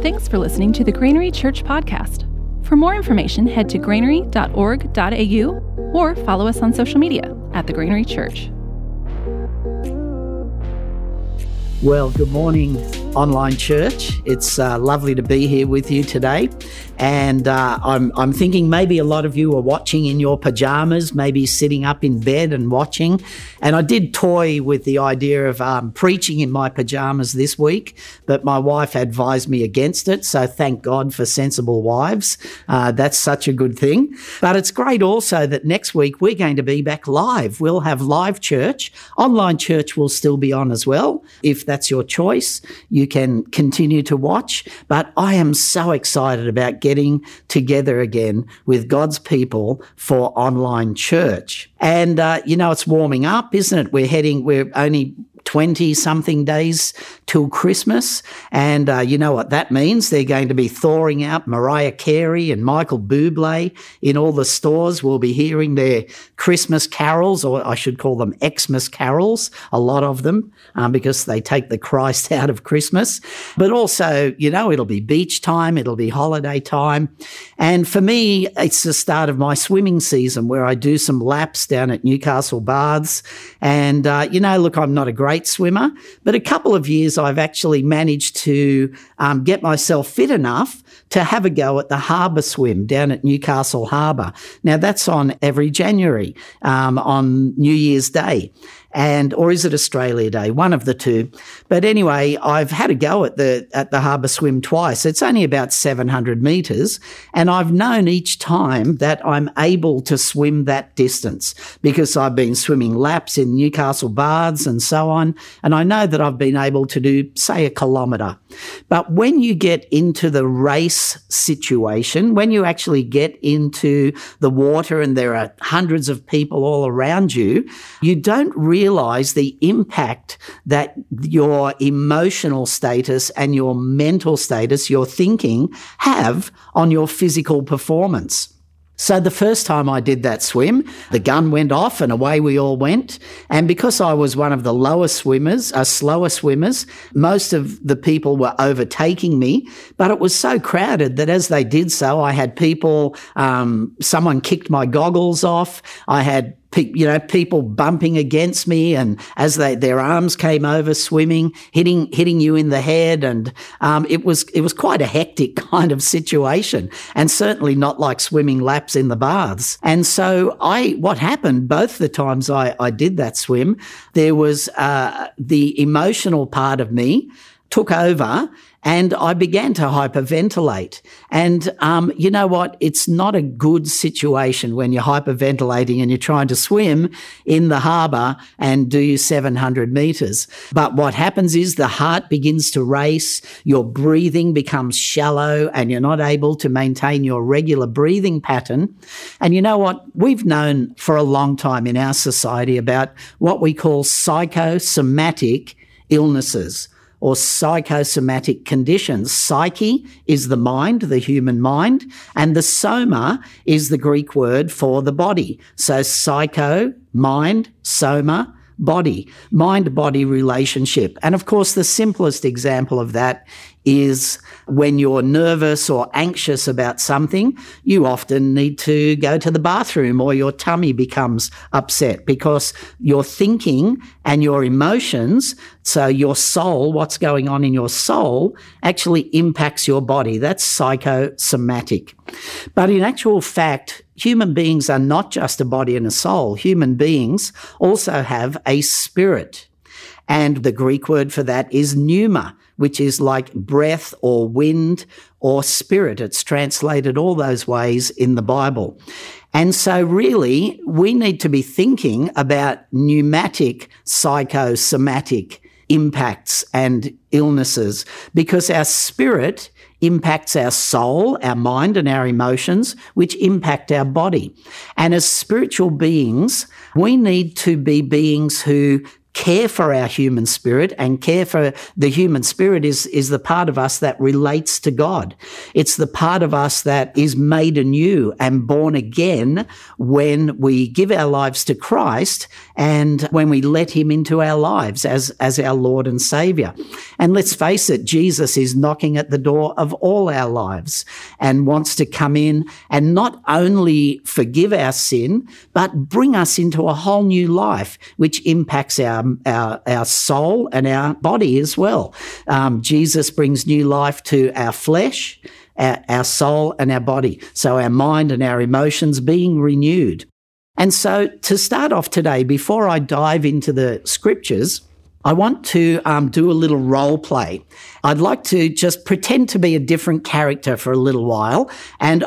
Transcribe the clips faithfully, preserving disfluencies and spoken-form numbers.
Thanks for listening to the Granary Church podcast. For more information, head to granary dot org dot a u or follow us on social media at the Granary Church. Well, good morning, online church. It's uh, lovely to be here with you today. And uh, I'm, I'm thinking maybe a lot of you are watching in your pajamas, maybe sitting up in bed and watching. And I did toy with the idea of um, preaching in my pajamas this week, but my wife advised me against it. So thank God for sensible wives. Uh, that's such a good thing. But it's great also that next week we're going to be back live. We'll have live church. Online church will still be on as well. If that's your choice, you can continue to watch. But I am so excited about getting together again with God's people for online church. And, uh, you know, it's warming up, isn't it? We're heading, we're only twenty-something days till Christmas. And uh, you know what that means? They're going to be thawing out Mariah Carey and Michael Bublé in all the stores. We'll be hearing their Christmas carols, or I should call them Xmas carols, a lot of them, um, because they take the Christ out of Christmas. But also, you know, it'll be beach time, it'll be holiday time. And for me, it's the start of my swimming season where I do some laps down at Newcastle Baths. And, uh, you know, look, I'm not a great swimmer, but a couple of years I've actually managed to um, get myself fit enough to have a go at the harbour swim down at Newcastle Harbour. Now, that's on every January um, on New Year's Day. And or is it Australia Day? One of the two. But anyway, I've had a go at the at the harbour swim twice. It's only about seven hundred metres, and I've known each time that I'm able to swim that distance because I've been swimming laps in Newcastle Baths and so on, and I know that I've been able to do, say, a kilometre. But when you get into the race situation, when you actually get into the water and there are hundreds of people all around you, you don't really realise the impact that your emotional status and your mental status, your thinking, have on your physical performance. So the first time I did that swim, the gun went off and away we all went. And because I was one of the lower swimmers, uh, slower swimmers, most of the people were overtaking me. But it was so crowded that as they did so, I had people, um, someone kicked my goggles off. I had you know, people bumping against me, and as they, their arms came over, swimming, hitting, hitting you in the head. And, um, it was, it was quite a hectic kind of situation, and certainly not like swimming laps in the baths. And so I, what happened both the times I, I did that swim, there was, uh, the emotional part of me took over, and I began to hyperventilate. And um, you know what? It's not a good situation when you're hyperventilating and you're trying to swim in the harbour and do seven hundred metres. But what happens is the heart begins to race, your breathing becomes shallow, and you're not able to maintain your regular breathing pattern. And you know what? We've known for a long time in our society about what we call psychosomatic illnesses, or psychosomatic conditions. Psyche is the mind, the human mind, and the soma is the Greek word for the body. So psycho, mind, soma, body, mind-body relationship. And of course, the simplest example of that is when you're nervous or anxious about something, you often need to go to the bathroom, or your tummy becomes upset because your thinking and your emotions, so your soul, what's going on in your soul, actually impacts your body. That's psychosomatic. But in actual fact, human beings are not just a body and a soul. Human beings also have a spirit. And the Greek word for that is pneuma, which is like breath or wind or spirit. It's translated all those ways in the Bible. And so really, we need to be thinking about pneumatic, psychosomatic impacts and illnesses, because our spirit impacts our soul, our mind, and our emotions, which impact our body. And as spiritual beings, we need to be beings who care for our human spirit, and care for the human spirit is, is the part of us that relates to God. It's the part of us that is made anew and born again when we give our lives to Christ and when we let him into our lives as, as our Lord and Saviour. And let's face it, Jesus is knocking at the door of all our lives and wants to come in and not only forgive our sin, but bring us into a whole new life, which impacts our, our, our soul and our body as well. Um, Jesus brings new life to our flesh, our, our soul and our body, so our mind and our emotions being renewed. And so to start off today, before I dive into the scriptures, I want to um, do a little role play. I'd like to just pretend to be a different character for a little while, and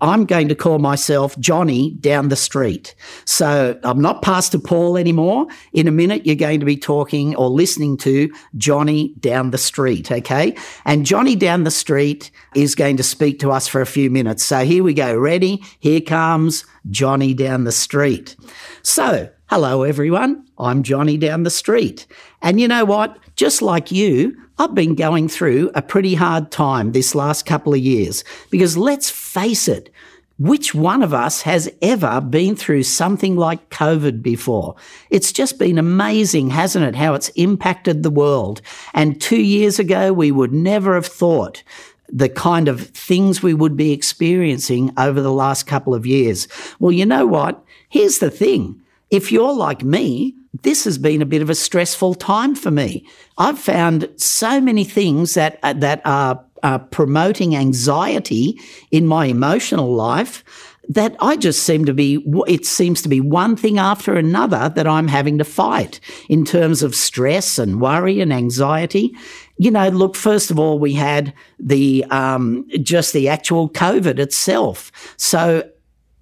I'm going to call myself Johnny down the street. So I'm not Pastor Paul anymore. In a minute, you're going to be talking or listening to Johnny down the street, okay? And Johnny down the street is going to speak to us for a few minutes. So here we go. Ready? Here comes Johnny down the street. So, hello, everyone. I'm Johnny down the street. And you know what? Just like you, I've been going through a pretty hard time this last couple of years, because let's face it, which one of us has ever been through something like COVID before? It's just been amazing, hasn't it, how it's impacted the world. And two years ago, we would never have thought the kind of things we would be experiencing over the last couple of years. Well, you know what? Here's the thing. If you're like me, this has been a bit of a stressful time for me. I've found so many things that uh, that are uh, promoting anxiety in my emotional life that I just seem to be, it seems to be one thing after another that I'm having to fight in terms of stress and worry and anxiety. You know, look, first of all, we had the um, just the actual COVID itself. So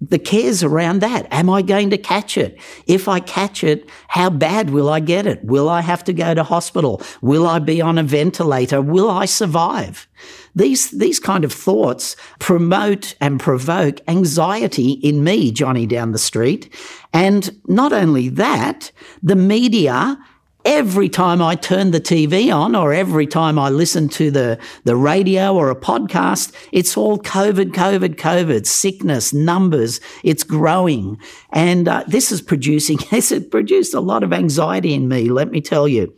the cares around that. Am I going to catch it? If I catch it, how bad will I get it? Will I have to go to hospital? Will I be on a ventilator? Will I survive? These these kind of thoughts promote and provoke anxiety in me, Johnny down the street. And not only that, the media, every time I turn the T V on or every time I listen to the, the radio or a podcast, it's all COVID, COVID, COVID, sickness, numbers, it's growing. And uh, this is producing, this has produced a lot of anxiety in me, let me tell you.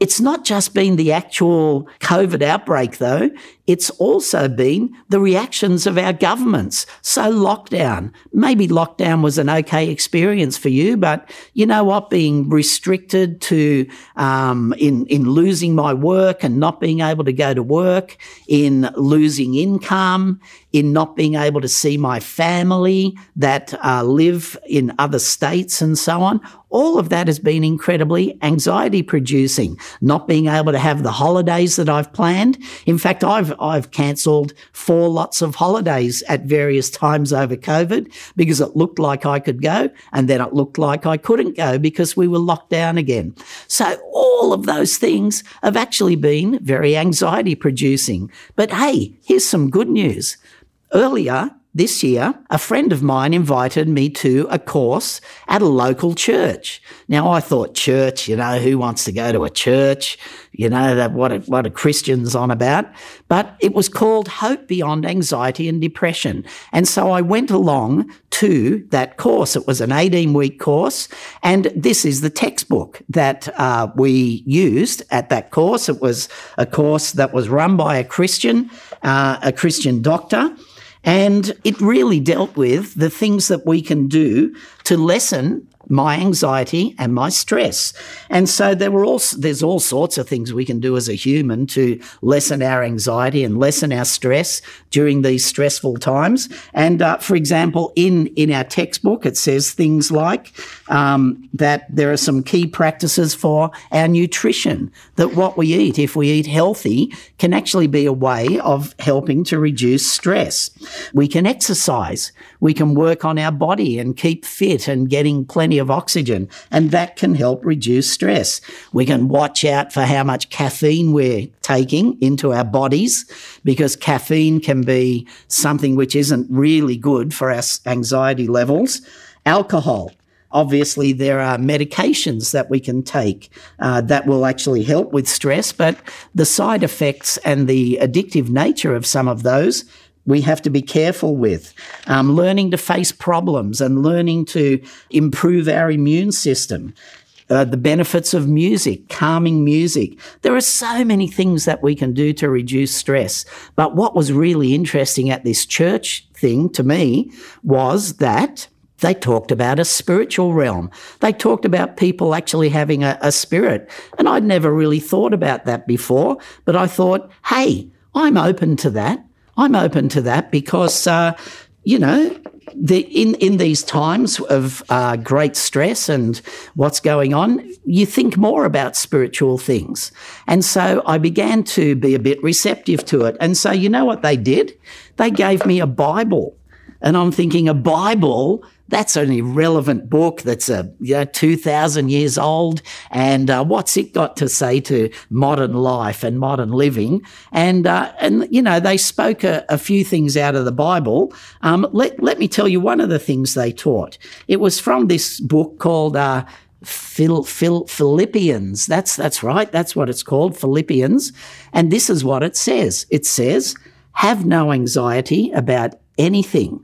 It's not just been the actual COVID outbreak, though. It's also been the reactions of our governments. So lockdown. Maybe lockdown was an okay experience for you, but you know what? Being restricted to, um, in, in losing my work and not being able to go to work, in losing income, in not being able to see my family that uh, live in other states and so on. All of that has been incredibly anxiety-producing, not being able to have the holidays that I've planned. In fact, I've I've cancelled four lots of holidays at various times over COVID because it looked like I could go and then it looked like I couldn't go because we were locked down again. So all of those things have actually been very anxiety-producing. But hey, here's some good news. Earlier this year, a friend of mine invited me to a course at a local church. Now, I thought, church, you know, who wants to go to a church? You know, that what a, what a Christian's on about. But it was called Hope Beyond Anxiety and Depression. And so I went along to that course. It was an eighteen-week course, and this is the textbook that uh, we used at that course. It was a course that was run by a Christian, uh, a Christian doctor, and it really dealt with the things that we can do to lessen my anxiety and my stress. And so there were all, there's all sorts of things we can do as a human to lessen our anxiety and lessen our stress during these stressful times. And uh, for example, in, in our textbook, it says things like um, that there are some key practices for our nutrition, that what we eat, if we eat healthy, can actually be a way of helping to reduce stress. We can exercise. We can work on our body and keep fit and getting plenty of oxygen, and that can help reduce stress. We can watch out for how much caffeine we're taking into our bodies, because caffeine can be something which isn't really good for our anxiety levels. Alcohol. Obviously, there are medications that we can take uh, that will actually help with stress, but the side effects and the addictive nature of some of those we have to be careful with. Um, learning to face problems and learning to improve our immune system. Uh, the benefits of music, calming music. There are so many things that we can do to reduce stress. But what was really interesting at this church thing to me was that they talked about a spiritual realm. They talked about people actually having a, a spirit. And I'd never really thought about that before, but I thought, hey, I'm open to that. I'm open to that because, uh, you know, The, in, in these times of uh, great stress and what's going on, you think more about spiritual things. And so I began to be a bit receptive to it. And so you know what they did? They gave me a Bible. And I'm thinking, a Bible, that's an irrelevant book that's a you know, two thousand years old. And uh, what's it got to say to modern life and modern living? And, uh, and you know, they spoke a, a few things out of the Bible. Um, let, let me tell you one of the things they taught. It was from this book called uh, Phil, Phil, Philippians. That's, that's right. That's what it's called, Philippians. And this is what it says. It says, have no anxiety about anything.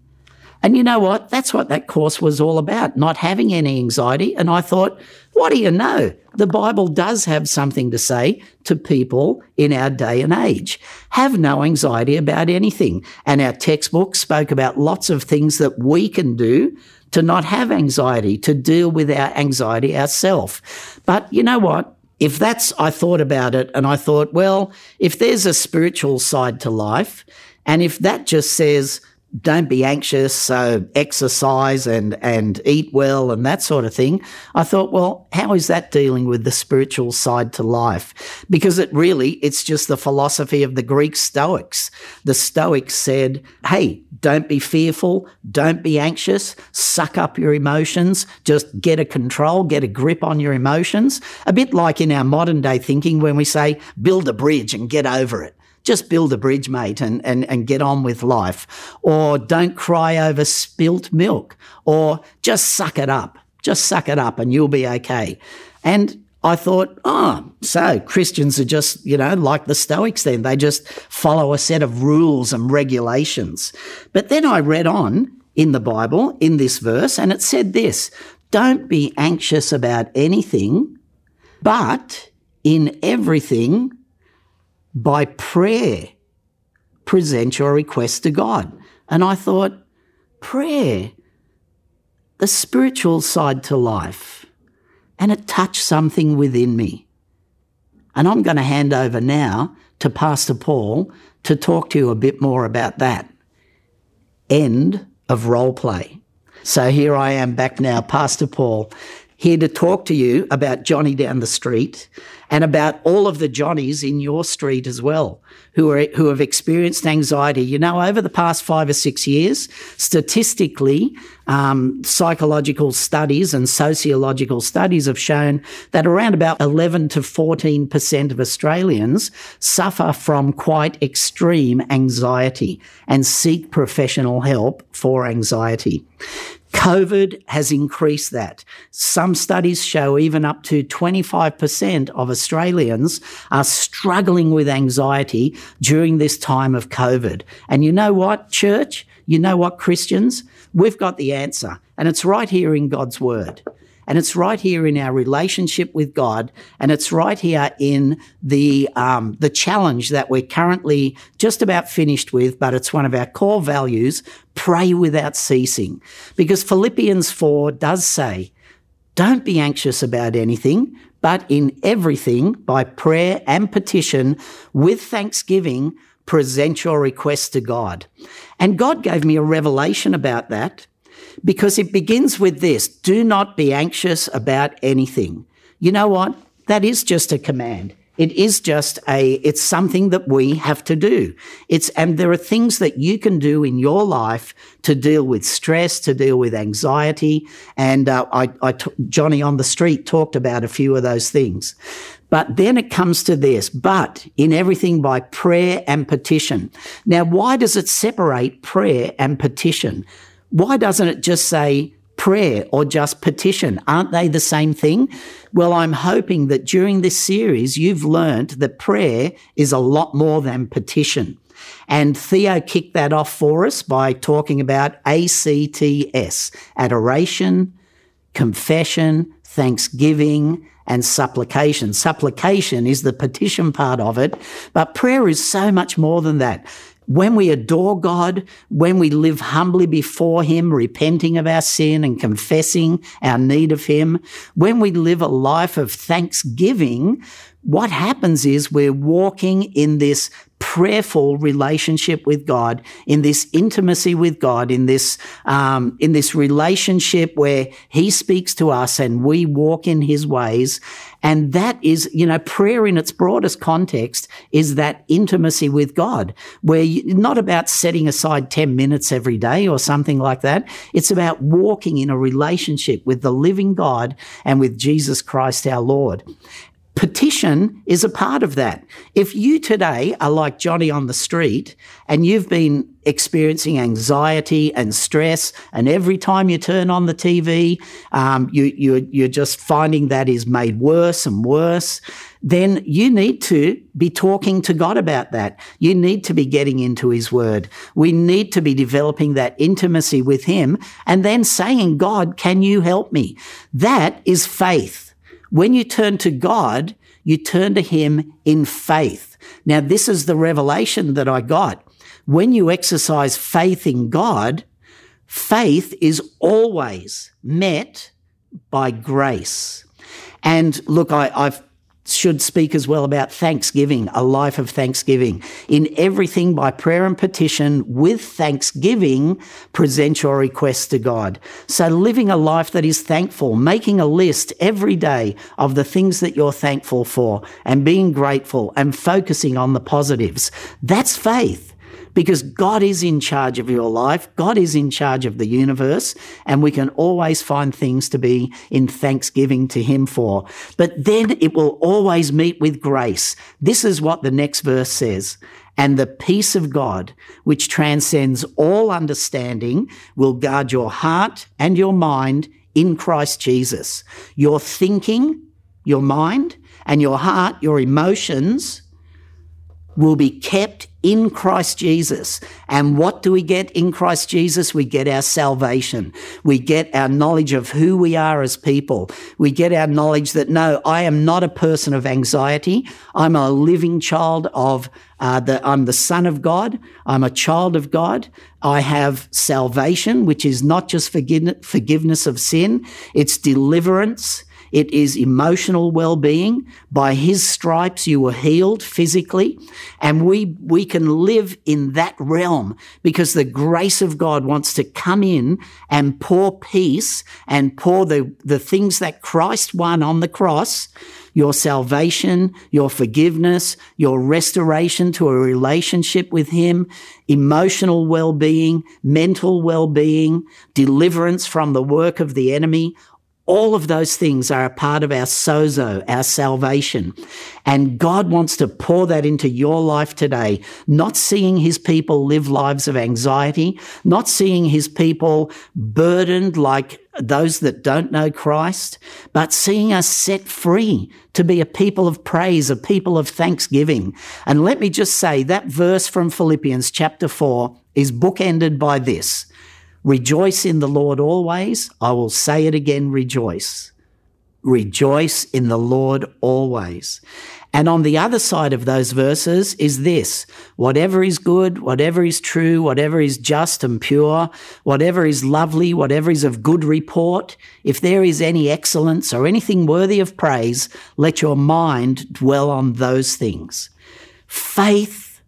And you know what? That's what that course was all about, not having any anxiety. And I thought, what do you know? The Bible does have something to say to people in our day and age. Have no anxiety about anything. And our textbook spoke about lots of things that we can do to not have anxiety, to deal with our anxiety ourselves. But you know what? If that's, I thought about it and I thought, well, if there's a spiritual side to life, and if that just says, don't be anxious, so exercise and, and eat well and that sort of thing, I thought, well, how is that dealing with the spiritual side to life? Because it really, it's just the philosophy of the Greek Stoics. The Stoics said, hey, don't be fearful, don't be anxious, suck up your emotions, just get a control, get a grip on your emotions. A bit like in our modern day thinking when we say, build a bridge and get over it. Just build a bridge, mate, and, and, and get on with life. Or don't cry over spilt milk. Or just suck it up. Just suck it up and you'll be okay. And I thought, oh, so Christians are just, you know, like the Stoics then. They just follow a set of rules and regulations. But then I read on in the Bible, in this verse, and it said this, don't be anxious about anything, but in everything, by prayer, present your request to God. And I thought, prayer, the spiritual side to life. And it touched something within me. And I'm going to hand over now to Pastor Paul to talk to you a bit more about that. End of role play. So here I am back now, Pastor Paul, here to talk to you about Johnny down the street and about all of the Johnnies in your street as well who are who have experienced anxiety. You know, over the past five or six years, statistically, um, psychological studies and sociological studies have shown that around about eleven to fourteen percent of Australians suffer from quite extreme anxiety and seek professional help for anxiety. COVID has increased that. Some studies show even up to twenty-five percent of Australians are struggling with anxiety during this time of COVID. And you know what, church? You know what, Christians? We've got the answer. And it's right here in God's word. And it's right here in our relationship with God. And it's right here in the um, the challenge that we're currently just about finished with, but it's one of our core values, pray without ceasing. Because Philippians four does say, don't be anxious about anything, but in everything, by prayer and petition, with thanksgiving, present your requests to God. And God gave me a revelation about that. Because it begins with this, do not be anxious about anything. You know what? That is just a command. It is just a, it's something that we have to do. It's, and there are things that you can do in your life to deal with stress, to deal with anxiety. And uh, I, I t- Johnny on the street talked about a few of those things. But then it comes to this, but in everything by prayer and petition. Now, why does it separate prayer and petition? Why doesn't it just say prayer or just petition? Aren't they the same thing? Well, I'm hoping that during this series, you've learnt that prayer is a lot more than petition. And Theo kicked that off for us by talking about A C T S, adoration, confession, thanksgiving, and supplication. Supplication is the petition part of it, but prayer is so much more than that. When we adore God, when we live humbly before Him, repenting of our sin and confessing our need of Him, when we live a life of thanksgiving, what happens is we're walking in this prayerful relationship with God, in this intimacy with God, in this um, in this relationship where He speaks to us and we walk in His ways. And that is, you know, prayer in its broadest context is that intimacy with God, where you're not about setting aside ten minutes every day or something like that. It's about walking in a relationship with the living God and with Jesus Christ our Lord. Petition is a part of that. If you today are like Johnny on the street and you've been experiencing anxiety and stress, and every time you turn on the T V, um, you, you, you're just finding that is made worse and worse, then you need to be talking to God about that. You need to be getting into His Word. We need to be developing that intimacy with Him and then saying, God, can you help me? That is faith. When you turn to God, you turn to Him in faith. Now, this is the revelation that I got. When you exercise faith in God, faith is always met by grace. And look, I, I've should speak as well about thanksgiving, a life of thanksgiving. In everything by prayer and petition, with thanksgiving, present your requests to God. So living a life that is thankful, making a list every day of the things that you're thankful for and being grateful and focusing on the positives. That's faith. Because God is in charge of your life. God is in charge of the universe, and we can always find things to be in thanksgiving to Him for. But then it will always meet with grace. This is what the next verse says. And the peace of God, which transcends all understanding, will guard your heart and your mind in Christ Jesus. Your thinking, your mind, and your heart, your emotions, will be kept in Christ Jesus. And what do we get in Christ Jesus? We get our salvation. We get our knowledge of who we are as people. We get our knowledge that, no, I am not a person of anxiety. I'm a living child of, uh, the, I'm the Son of God. I'm a child of God. I have salvation, which is not just forgiv- forgiveness of sin. It's deliverance. It is emotional well-being. By His stripes you were healed physically. And we we can live in that realm because the grace of God wants to come in and pour peace and pour the, the things that Christ won on the cross, your salvation, your forgiveness, your restoration to a relationship with Him, emotional well-being, mental well-being, deliverance from the work of the enemy. All of those things are a part of our sozo, our salvation. And God wants to pour that into your life today, not seeing His people live lives of anxiety, not seeing His people burdened like those that don't know Christ, but seeing us set free to be a people of praise, a people of thanksgiving. And let me just say that verse from Philippians chapter four is bookended by this. Rejoice in the Lord always. I will say it again, rejoice. Rejoice in the Lord always. And on the other side of those verses is this, whatever is good, whatever is true, whatever is just and pure, whatever is lovely, whatever is of good report, if there is any excellence or anything worthy of praise, let your mind dwell on those things. Faith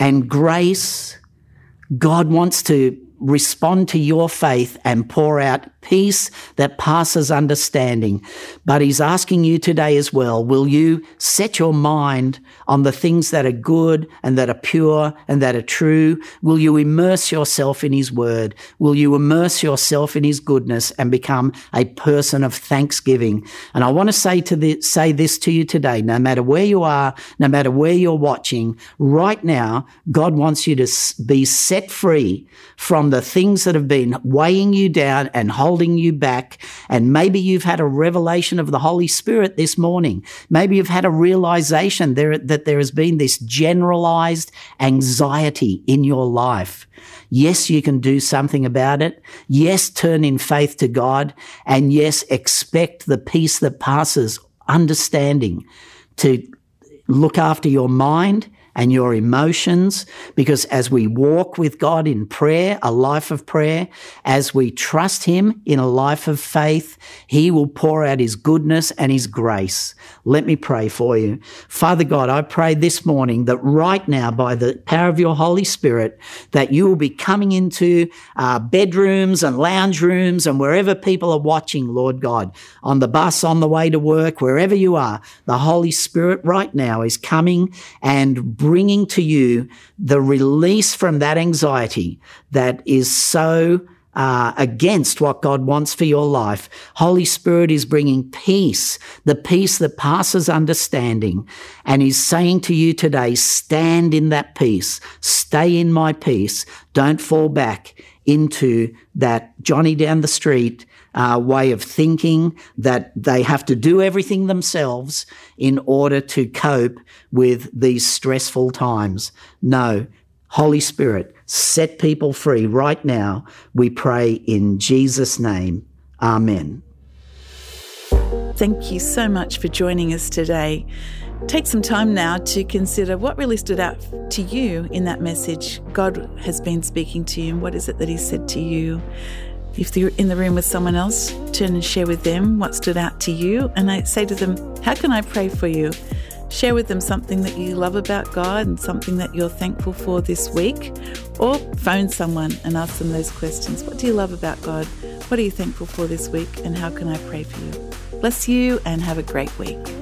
and grace, God wants to respond to your faith and pour out peace that passes understanding. But He's asking you today as well, will you set your mind on the things that are good and that are pure and that are true? Will you immerse yourself in His Word? Will you immerse yourself in His goodness and become a person of thanksgiving? And I want to say to the, say this to you today, no matter where you are, no matter where you're watching, right now, God wants you to be set free from the things that have been weighing you down and holding holding you back. And maybe you've had a revelation of the Holy Spirit this morning. Maybe you've had a realization there, that there has been this generalized anxiety in your life. Yes, you can do something about it. Yes, turn in faith to God. And yes, expect the peace that passes understanding to look after your mind and your emotions, because as we walk with God in prayer, a life of prayer, as we trust him in a life of faith, he will pour out his goodness and his grace. Let me pray for you. Father God, I pray this morning that right now, by the power of your Holy Spirit, that you will be coming into uh, bedrooms and lounge rooms and wherever people are watching, Lord God, on the bus, on the way to work, wherever you are, the Holy Spirit right now is coming and bringing to you the release from that anxiety that is so uh, against what God wants for your life. Holy Spirit is bringing peace, the peace that passes understanding, and he's saying to you today, stand in that peace, stay in my peace, don't fall back into that Johnny down the street Uh, way of thinking that they have to do everything themselves in order to cope with these stressful times. No, Holy Spirit, set people free right now, we pray in Jesus' name. Amen. Thank you so much for joining us today. Take some time now to consider what really stood out to you in that message. God has been speaking to you, and what is it that he said to you? If you're in the room with someone else, turn and share with them what stood out to you. And I say to them, how can I pray for you? Share with them something that you love about God and something that you're thankful for this week. Or phone someone and ask them those questions. What do you love about God? What are you thankful for this week? And how can I pray for you? Bless you and have a great week.